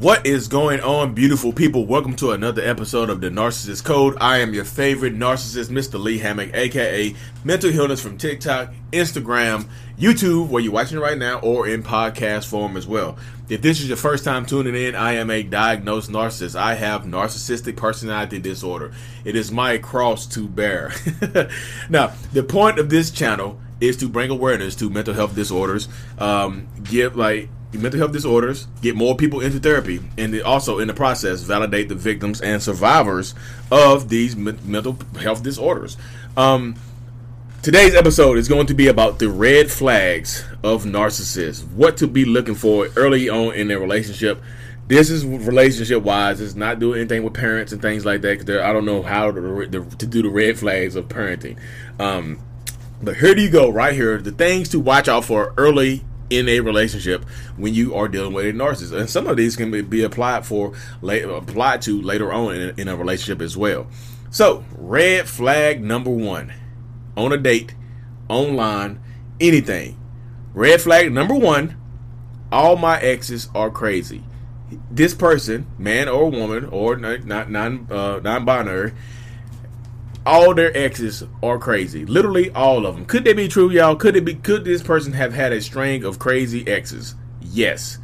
What is going on, beautiful people? Welcome to another episode of The Narcissists' Code. I am your favorite narcissist, Mr. Lee Hammock, aka Mental Illness, from TikTok, Instagram, YouTube, where you're watching right now, or in podcast form as well. If this is your first time tuning in, I am a diagnosed narcissist. I have narcissistic personality disorder. It is my cross to bear. Now, the point of this channel is to bring awareness to mental health disorders, get more people into therapy, and also in the process validate the victims and survivors of these mental health disorders. Today's episode is going to be about the red flags of narcissists, what to be looking for early on in their relationship. This is relationship wise. It's not doing anything with parents and things like that, because I don't know how to do the red flags of parenting, but here you go, right here, the things to watch out for early in a relationship when you are dealing with a narcissist. And some of these can be applied to later on in a relationship as well. So, red flag number one, on a date, online, anything. Red flag number one, all my exes are crazy. This person, man or woman, or non-binary, all their exes are crazy. Literally all of them. Could they be true, y'all? Could this person have had a string of crazy exes? Yes.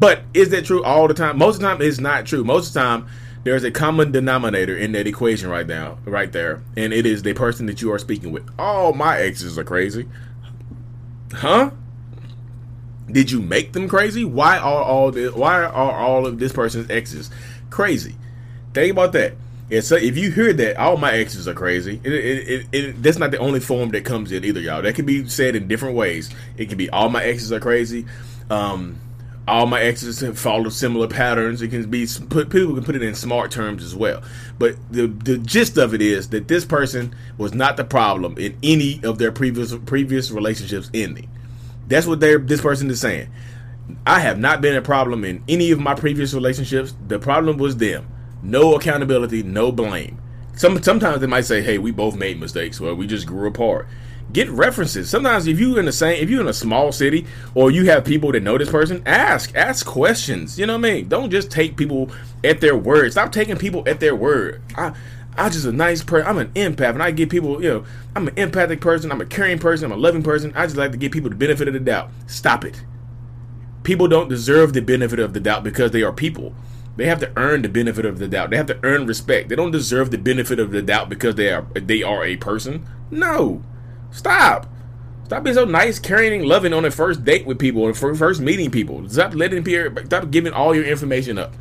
But is that true all the time? Most of the time it's not true. Most of the time there's a common denominator in that equation right there. And it is the person that you are speaking with. All my exes are crazy. Huh? Did you make them crazy? Why are all of this person's exes crazy? Think about that. And so if you hear that, all my exes are crazy, that's not the only form that comes in either, y'all. That can be said in different ways. It can be all my exes are crazy. All my exes have followed similar patterns. It can be people can put it in smart terms as well. But the gist of it is that this person was not the problem in any of their previous relationships ending. That's what this person is saying. I have not been a problem in any of my previous relationships. The problem was them. No accountability, no blame. Sometimes they might say, "Hey, we both made mistakes, or we just grew apart." Get references. Sometimes if you're in a small city, or you have people that know this person, ask questions. You know what I mean? Don't just take people at their word. Stop taking people at their word. I'm just a nice person. I'm an empath, and I give people, I'm an empathic person. I'm a caring person. I'm a loving person. I just like to give people the benefit of the doubt. Stop it. People don't deserve the benefit of the doubt because they are people. They have to earn the benefit of the doubt. They have to earn respect. They don't deserve the benefit of the doubt because they are a person. No. Stop being so nice, caring, and loving on a first date with people, or first meeting people. Stop giving all your information up.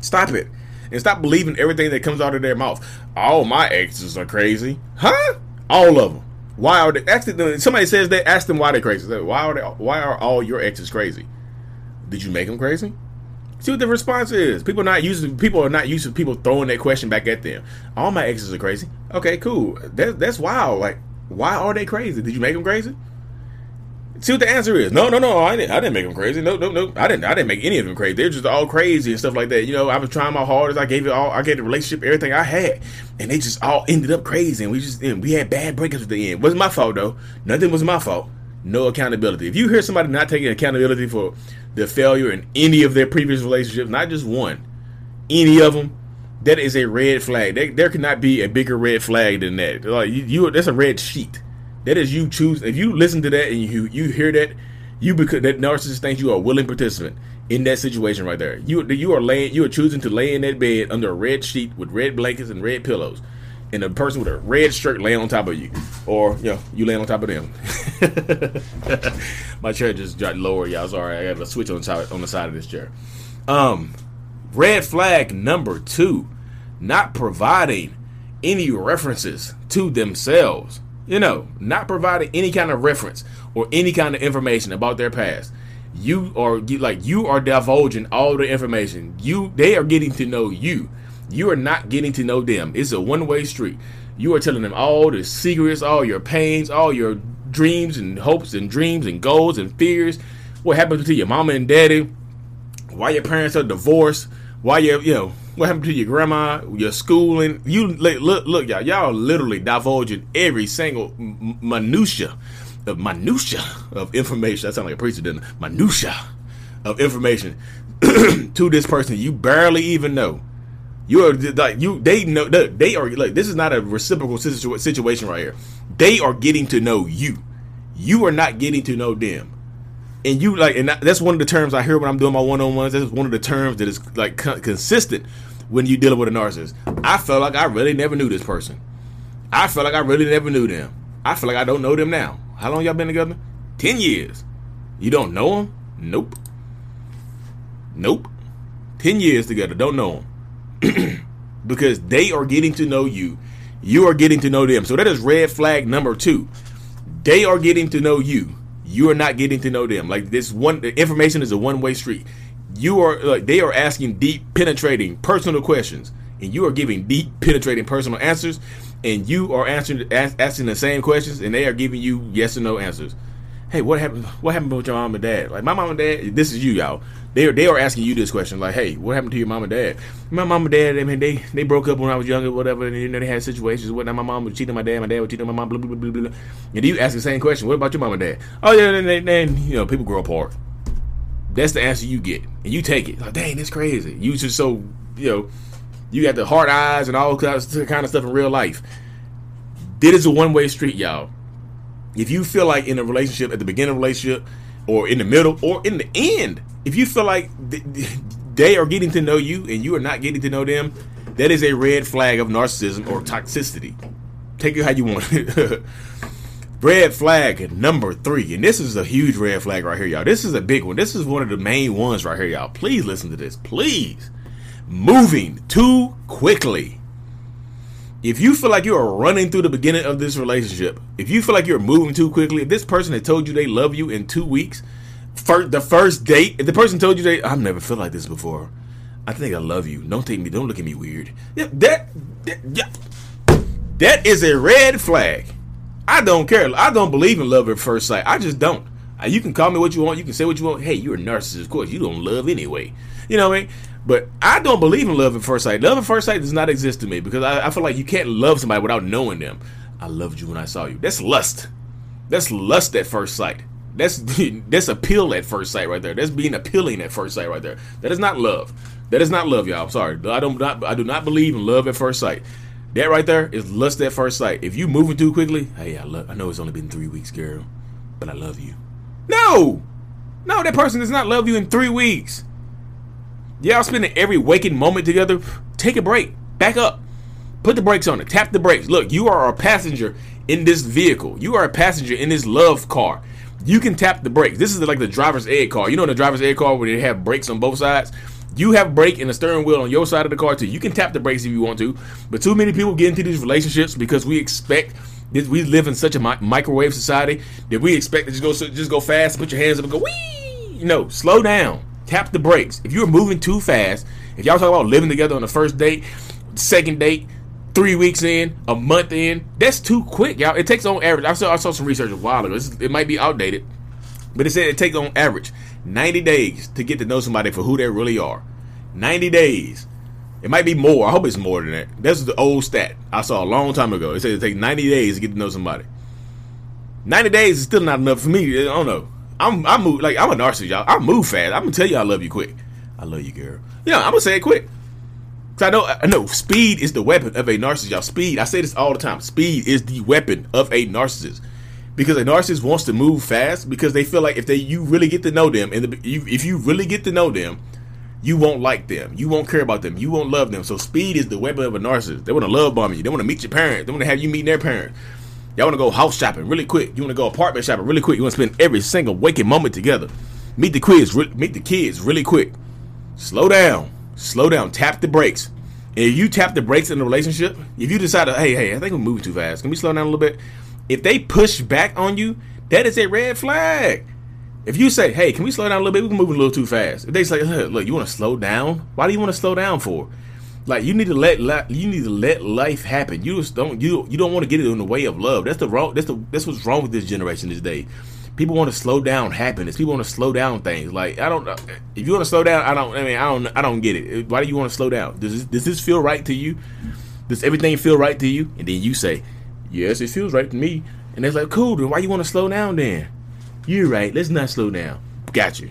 Stop it. And stop believing everything that comes out of their mouth. All my exes are crazy. Huh? All of them. Why are they? Somebody says that, ask them why they're crazy. Say, why are all your exes crazy? Did you make them crazy? See what the response is. People are not used to people throwing that question back at them. All my exes are crazy. Okay, cool. That's wild. Like, why are they crazy? Did you make them crazy? See what the answer is. No. I didn't make them crazy. No. I didn't make any of them crazy. They're just all crazy and stuff like that. I was trying my hardest. I gave the relationship everything I had, and they just all ended up crazy. And we had bad breakups at the end. Wasn't my fault though. Nothing was my fault. No accountability. If you hear somebody not taking accountability for the failure in any of their previous relationships, not just one, any of them, that is a red flag. There cannot be a bigger red flag than that. Like that's a red sheet. That is you choose. If you listen to that and you hear that, because that narcissist thinks you are a willing participant in that situation right there. You are choosing to lay in that bed under a red sheet with red blankets and red pillows, and a person with a red shirt laying on top of you, or you laying on top of them. My chair just dropped lower, y'all. Sorry, I have a switch on the side of this chair. Red flag number two, not providing any references to themselves. Not providing any kind of reference or any kind of information about their past. you are divulging all the information. They are getting to know you. You are not getting to know them. It's a one-way street. You are telling them all the secrets, all your pains, all your dreams and hopes and dreams and goals and fears. What happened to your mama and daddy? Why your parents are divorced? Why what happened to your grandma? Your schooling? Look, y'all. Y'all literally divulging every single minutia of information. That sounds like a preacher, doesn't it? Minutia of information to this person you barely even know. You are like you. They know. They are like. This is not a reciprocal situation right here. They are getting to know you. You are not getting to know them. And you like, and that's one of the terms I hear when I'm doing my one-on-ones. That's one of the terms that is like consistent when you dealing with a narcissist. I felt like I really never knew this person. I felt like I really never knew them. I feel like I don't know them now. How long y'all been together? 10 years. You don't know them? Nope. 10 years together. Don't know them because they are getting to know you. You are getting to know them. So that is red flag number 2. They are getting to know you. You are not getting to know them. Like this one, the information is a one-way street. You are like they are asking deep, penetrating, personal questions, and you are giving deep, penetrating, personal answers. And you are asking the same questions, and they are giving you yes or no answers. Hey, what happened? What happened with your mom and dad? Like my mom and dad, this is you, y'all. They are asking you this question. Like, hey, what happened to your mom and dad? My mom and dad, I mean, they broke up when I was younger, whatever. And they had situations, whatnot. My mom was cheating on my dad was cheating on my mom. Blah blah blah blah. And you ask the same question. What about your mom and dad? Oh yeah, then people grow apart. That's the answer you get, and you take it. Like, dang, that's crazy. You just so you got the hard eyes and all kind of stuff in real life. This is a one-way street, y'all. If you feel like in a relationship, at the beginning of a relationship, or in the middle, or in the end, if you feel like they are getting to know you and you are not getting to know them, that is a red flag of narcissism or toxicity. Take it how you want it. Red flag number 3. And this is a huge red flag right here, y'all. This is a big one. This is one of the main ones right here, y'all. Please listen to this. Please. Moving too quickly. If you feel like you are running through the beginning of this relationship, if you feel like you're moving too quickly, if this person had told you they love you in 2 weeks, the first date, if the person told you I've never felt like this before. I think I love you. Don't look at me weird. That is a red flag. I don't care. I don't believe in love at first sight. I just don't. You can call me what you want. You can say what you want. Hey, you're a narcissist. Of course, you don't love anyway. You know what I mean? But I don't believe in love at first sight. Love at first sight does not exist to me because I feel like you can't love somebody without knowing them. I loved you when I saw you. That's lust. That's lust at first sight. That's appeal at first sight right there. That's being appealing at first sight right there. That is not love. That is not love, y'all. I'm sorry. I do not believe in love at first sight. That right there is lust at first sight. If you moving too quickly, hey, I know it's only been 3 weeks, girl, but I love you. No, that person does not love you in 3 weeks. Y'all spending every waking moment together. Take a break. Back up. Put the brakes on it. Tap the brakes. Look, you are a passenger in this vehicle. You are a passenger in this love car. You can tap the brakes. This is like the driver's ed car. You know the driver's ed car where they have brakes on both sides? You have brake and a steering wheel on your side of the car too. You can tap the brakes if you want to. But too many people get into these relationships because we expect... We live in such a microwave society that we expect to just go fast, put your hands up and go, wee! No, slow down. Tap the brakes. If you're moving too fast, if y'all talk about living together on the first date, second date, 3 weeks in, a month in, that's too quick, y'all. It takes on average. I saw some research a while ago. It might be outdated, but it said it takes on average 90 days to get to know somebody for who they really are. 90 days. It might be more. I hope it's more than that. That's the old stat I saw a long time ago. It said it takes 90 days to get to know somebody. 90 days is still not enough for me. I don't know. I move like I'm a narcissist, y'all. I move fast. I'm gonna tell you I love you quick. I love you, girl. You know, I'm gonna say it quick. Cause I know speed is the weapon of a narcissist, y'all. Speed. I say this all the time. Speed is the weapon of a narcissist. Because a narcissist wants to move fast because they feel like if you really get to know them and if you really get to know them, you won't like them. You won't care about them. You won't love them. So speed is the weapon of a narcissist. They want to love bomb you. They want to meet your parents. They want to have you meet their parents. Y'all want to go house shopping really quick. You want to go apartment shopping really quick. You want to spend every single waking moment together. Meet the kids really quick. Slow down. Tap the brakes. And if you tap the brakes in a relationship, if you decide, hey, I think we're moving too fast. Can we slow down a little bit? If they push back on you, that is a red flag. If you say, hey, can we slow down a little bit? We're moving a little too fast. If they say, look, you want to slow down? Why do you want to slow down for? Like, you need to let life happen. You just don't you don't want to get it in the way of love. That's the wrong. That's what's wrong with this generation this day. People want to slow down happiness. People want to slow down things. Like, I don't. If you want to slow down, I don't get it. Why do you want to slow down? Does this feel right to you? Does everything feel right to you? And then you say, yes, it feels right to me. And they're like, cool. Then why you want to slow down then? You're right. Let's not slow down. Got you.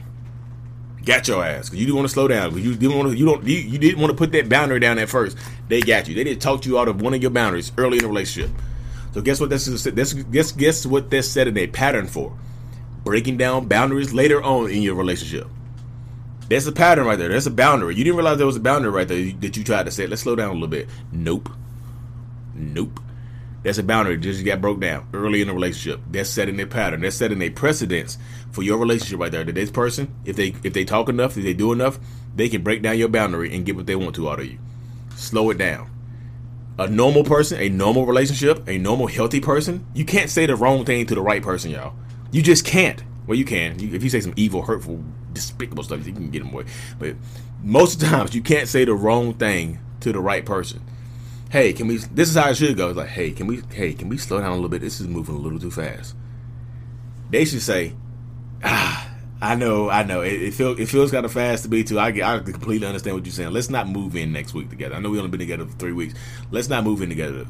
Got your ass. Cause you didn't want to slow down. Cause you didn't want to. You didn't want to put that boundary down at first. They got you. They didn't talk you out of one of your boundaries early in the relationship. So guess what? Guess what they're setting a pattern for. Breaking down boundaries later on in your relationship. That's a pattern right there. That's a boundary. You didn't realize there was a boundary right there that you tried to set. Let's slow down a little bit. Nope. That's a boundary that just got broke down early in the relationship. That's setting a pattern. That's setting a precedence for your relationship right there. That this person, if they talk enough, if they do enough, they can break down your boundary and get what they want to out of you. Slow it down. A normal person, a normal relationship, a normal healthy person, you can't say the wrong thing to the right person, y'all. You just can't. Well, you can. If you say some evil, hurtful, despicable stuff, you can get them away. But most of the times, you can't say the wrong thing to the right person. Hey, can we? This is how it should go. It's like, hey, can we? Hey, can we slow down a little bit? This is moving a little too fast. They should say, I know. It feels kind of fast to me too. I completely understand what you're saying. Let's not move in next week together. I know we only been together for 3 weeks. Let's not move in together.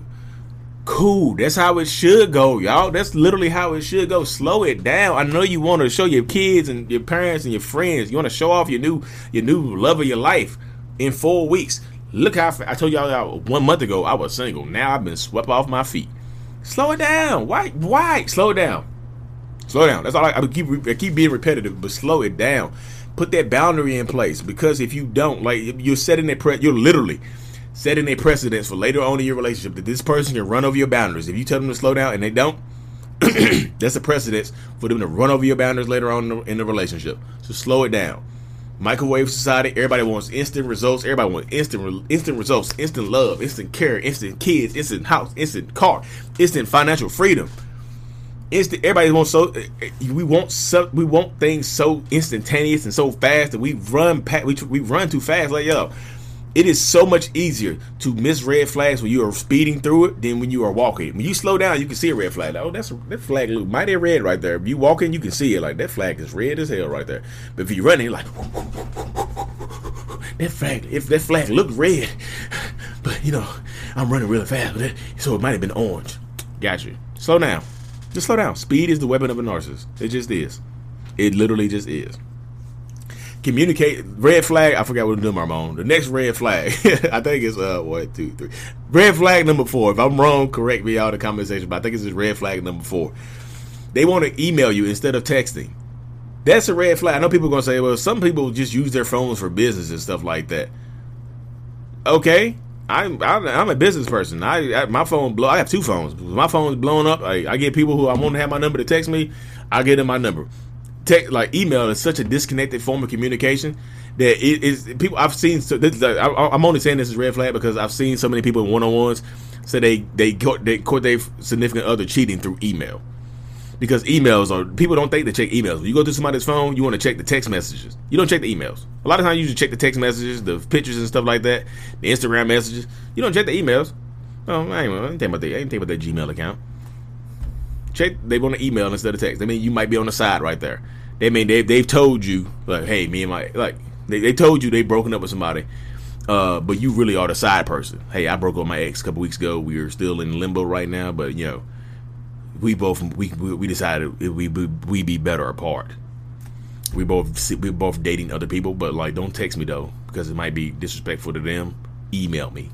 Cool. That's how it should go, y'all. That's literally how it should go. Slow it down. I know you want to show your kids and your parents and your friends. You want to show off your new love of your life in 4 weeks. Look how I told y'all 1 month ago I was single. Now I've been swept off my feet. Slow it down. Why? Slow it down. That's all. I keep being repetitive, but slow it down. Put that boundary in place, because if you don't, like, you're literally setting a precedence for later on in your relationship that this person can run over your boundaries. If you tell them to slow down and they don't, that's a precedence for them to run over your boundaries later on in the relationship. So slow it down. Microwave society. Everybody wants instant results. Everybody wants instant results, instant love, instant care, instant kids, instant house, instant car, instant financial freedom. Instant. Everybody wants we want things so instantaneous and so fast that we run too fast. Like, yo, it is so much easier to miss red flags when you are speeding through it than when you are walking. When you slow down, you can see a red flag. Like, oh, that flag look mighty red right there. If you walking, you can see it. Like, that flag is red as hell right there. But if you're running, like, that flag looked red, but I'm running really fast, so it might have been orange. Gotcha. Slow down. Just slow down. Speed is the weapon of a narcissist. It just is. It literally just is. Communicate. Red flag. I forgot what number I'm on. The next red flag. I think it's 1, 2, 3. Red flag number 4. If I'm wrong, correct me, y'all, in the comment section. But I think it's just red flag number 4. They want to email you instead of texting. That's a red flag. I know people are going to say, well, some people just use their phones for business and stuff like that. Okay. I'm a business person. My phone blow. I have 2 phones. My phone's blown up. I get people who I want to have my number to text me. I get them my number. Email is such a disconnected form of communication that it is. People I've seen. So this, I'm only saying this is red flag because I've seen so many people in one-on-ones say they caught their significant other cheating through email, because emails are, people don't think to check emails. When you go through somebody's phone, you want to check the text messages. You don't check the emails. A lot of times you just check the text messages, the pictures and stuff like that, the Instagram messages. You don't check the emails. Oh, I ain't thinking about that Gmail account. Check. They want to email instead of text. I mean, you might be on the side right there. They mean they've told you, like, hey, me and my, like, they told you they broken up with somebody, but you really are the side person. Hey, I broke up with my ex a couple weeks ago. We're still in limbo right now, but we decided we'd be better apart. We're both dating other people, but, like, don't text me though, because it might be disrespectful to them. Email me.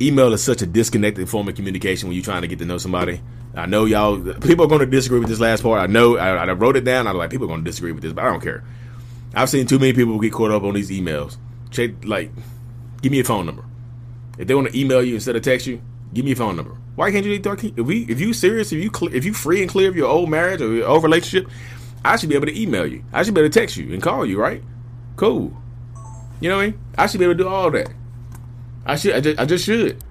Email is such a disconnected form of communication when you're trying to get to know somebody. I know y'all, people are going to disagree with this last part. I know, I wrote it down. I'm like, people are going to disagree with this, but I don't care. I've seen too many people get caught up on these emails. Check, like, give me a phone number. If they want to email you instead of text you, give me a phone number. Why can't you? If you serious, if you free and clear of your old marriage or your old relationship, I should be able to email you. I should be able to text you and call you, right? Cool. You know what I mean? I should be able to do all that. I just should.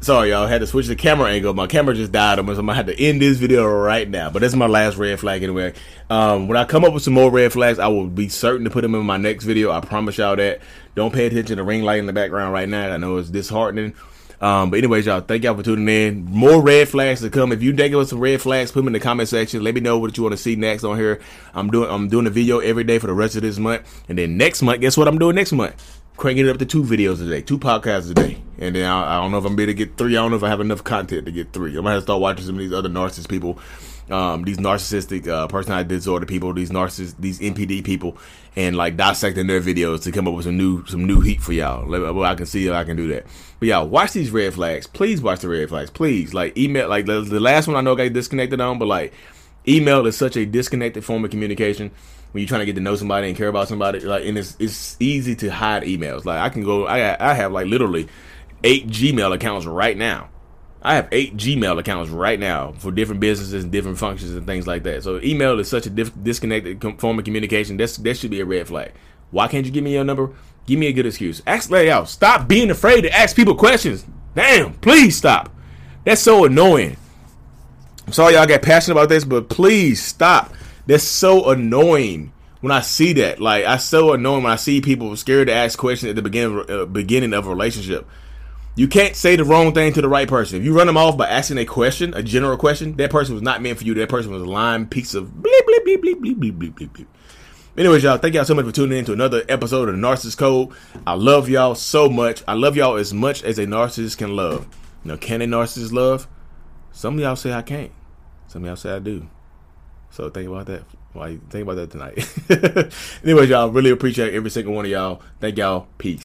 Sorry, y'all. I had to switch the camera angle. My camera just died on me, so I'm going to have to end this video right now. But that's my last red flag anyway. When I come up with some more red flags, I will be certain to put them in my next video. I promise y'all that. Don't pay attention to the ring light in the background right now. I know it's disheartening. But anyways, y'all, thank y'all for tuning in. More red flags to come. If you think of some red flags, put them in the comment section. Let me know what you want to see next on here. I'm doing a video every day for the rest of this month. And then next month, guess what I'm doing next month? Cranking it up to 2 videos a day, 2 podcasts a day. And then I don't know if I'm going to get 3. I don't know if I have enough content to get 3. I'm going to have to start watching some of these other narcissist people, these narcissistic personality disorder people, these NPD people, and like dissecting their videos to come up with some new heat for y'all. Well, I can see that I can do that. But y'all, watch these red flags. Please watch the red flags. Please, like, email, like the last one I know I got disconnected on, but like email is such a disconnected form of communication when you're trying to get to know somebody and care about somebody. Like, and it's easy to hide emails. Like I have like literally 8 Gmail accounts right now. I have 8 Gmail accounts right now for different businesses and different functions and things like that. So email is such a disconnected form of communication. That should be a red flag. Why can't you give me your number? Give me a good excuse. Actually, y'all, stop being afraid to ask people questions. Damn, please stop. That's so annoying. I'm sorry y'all got passionate about this, but please stop. That's so annoying when I see that. Like, it's so annoying when I see people scared to ask questions at the beginning of a relationship. You can't say the wrong thing to the right person. If you run them off by asking a question, a general question, that person was not meant for you. That person was a lying piece of bleep, bleep, bleep, bleep, bleep, bleep, bleep, bleep, bleep. Anyways, y'all, thank y'all so much for tuning in to another episode of The Narcissists' Code. I love y'all so much. I love y'all as much as a narcissist can love. Now, can a narcissist love? Some of y'all say I can't. Some of y'all say I do. So think about that. Think about that tonight. Anyways, y'all, really appreciate every single one of y'all. Thank y'all. Peace.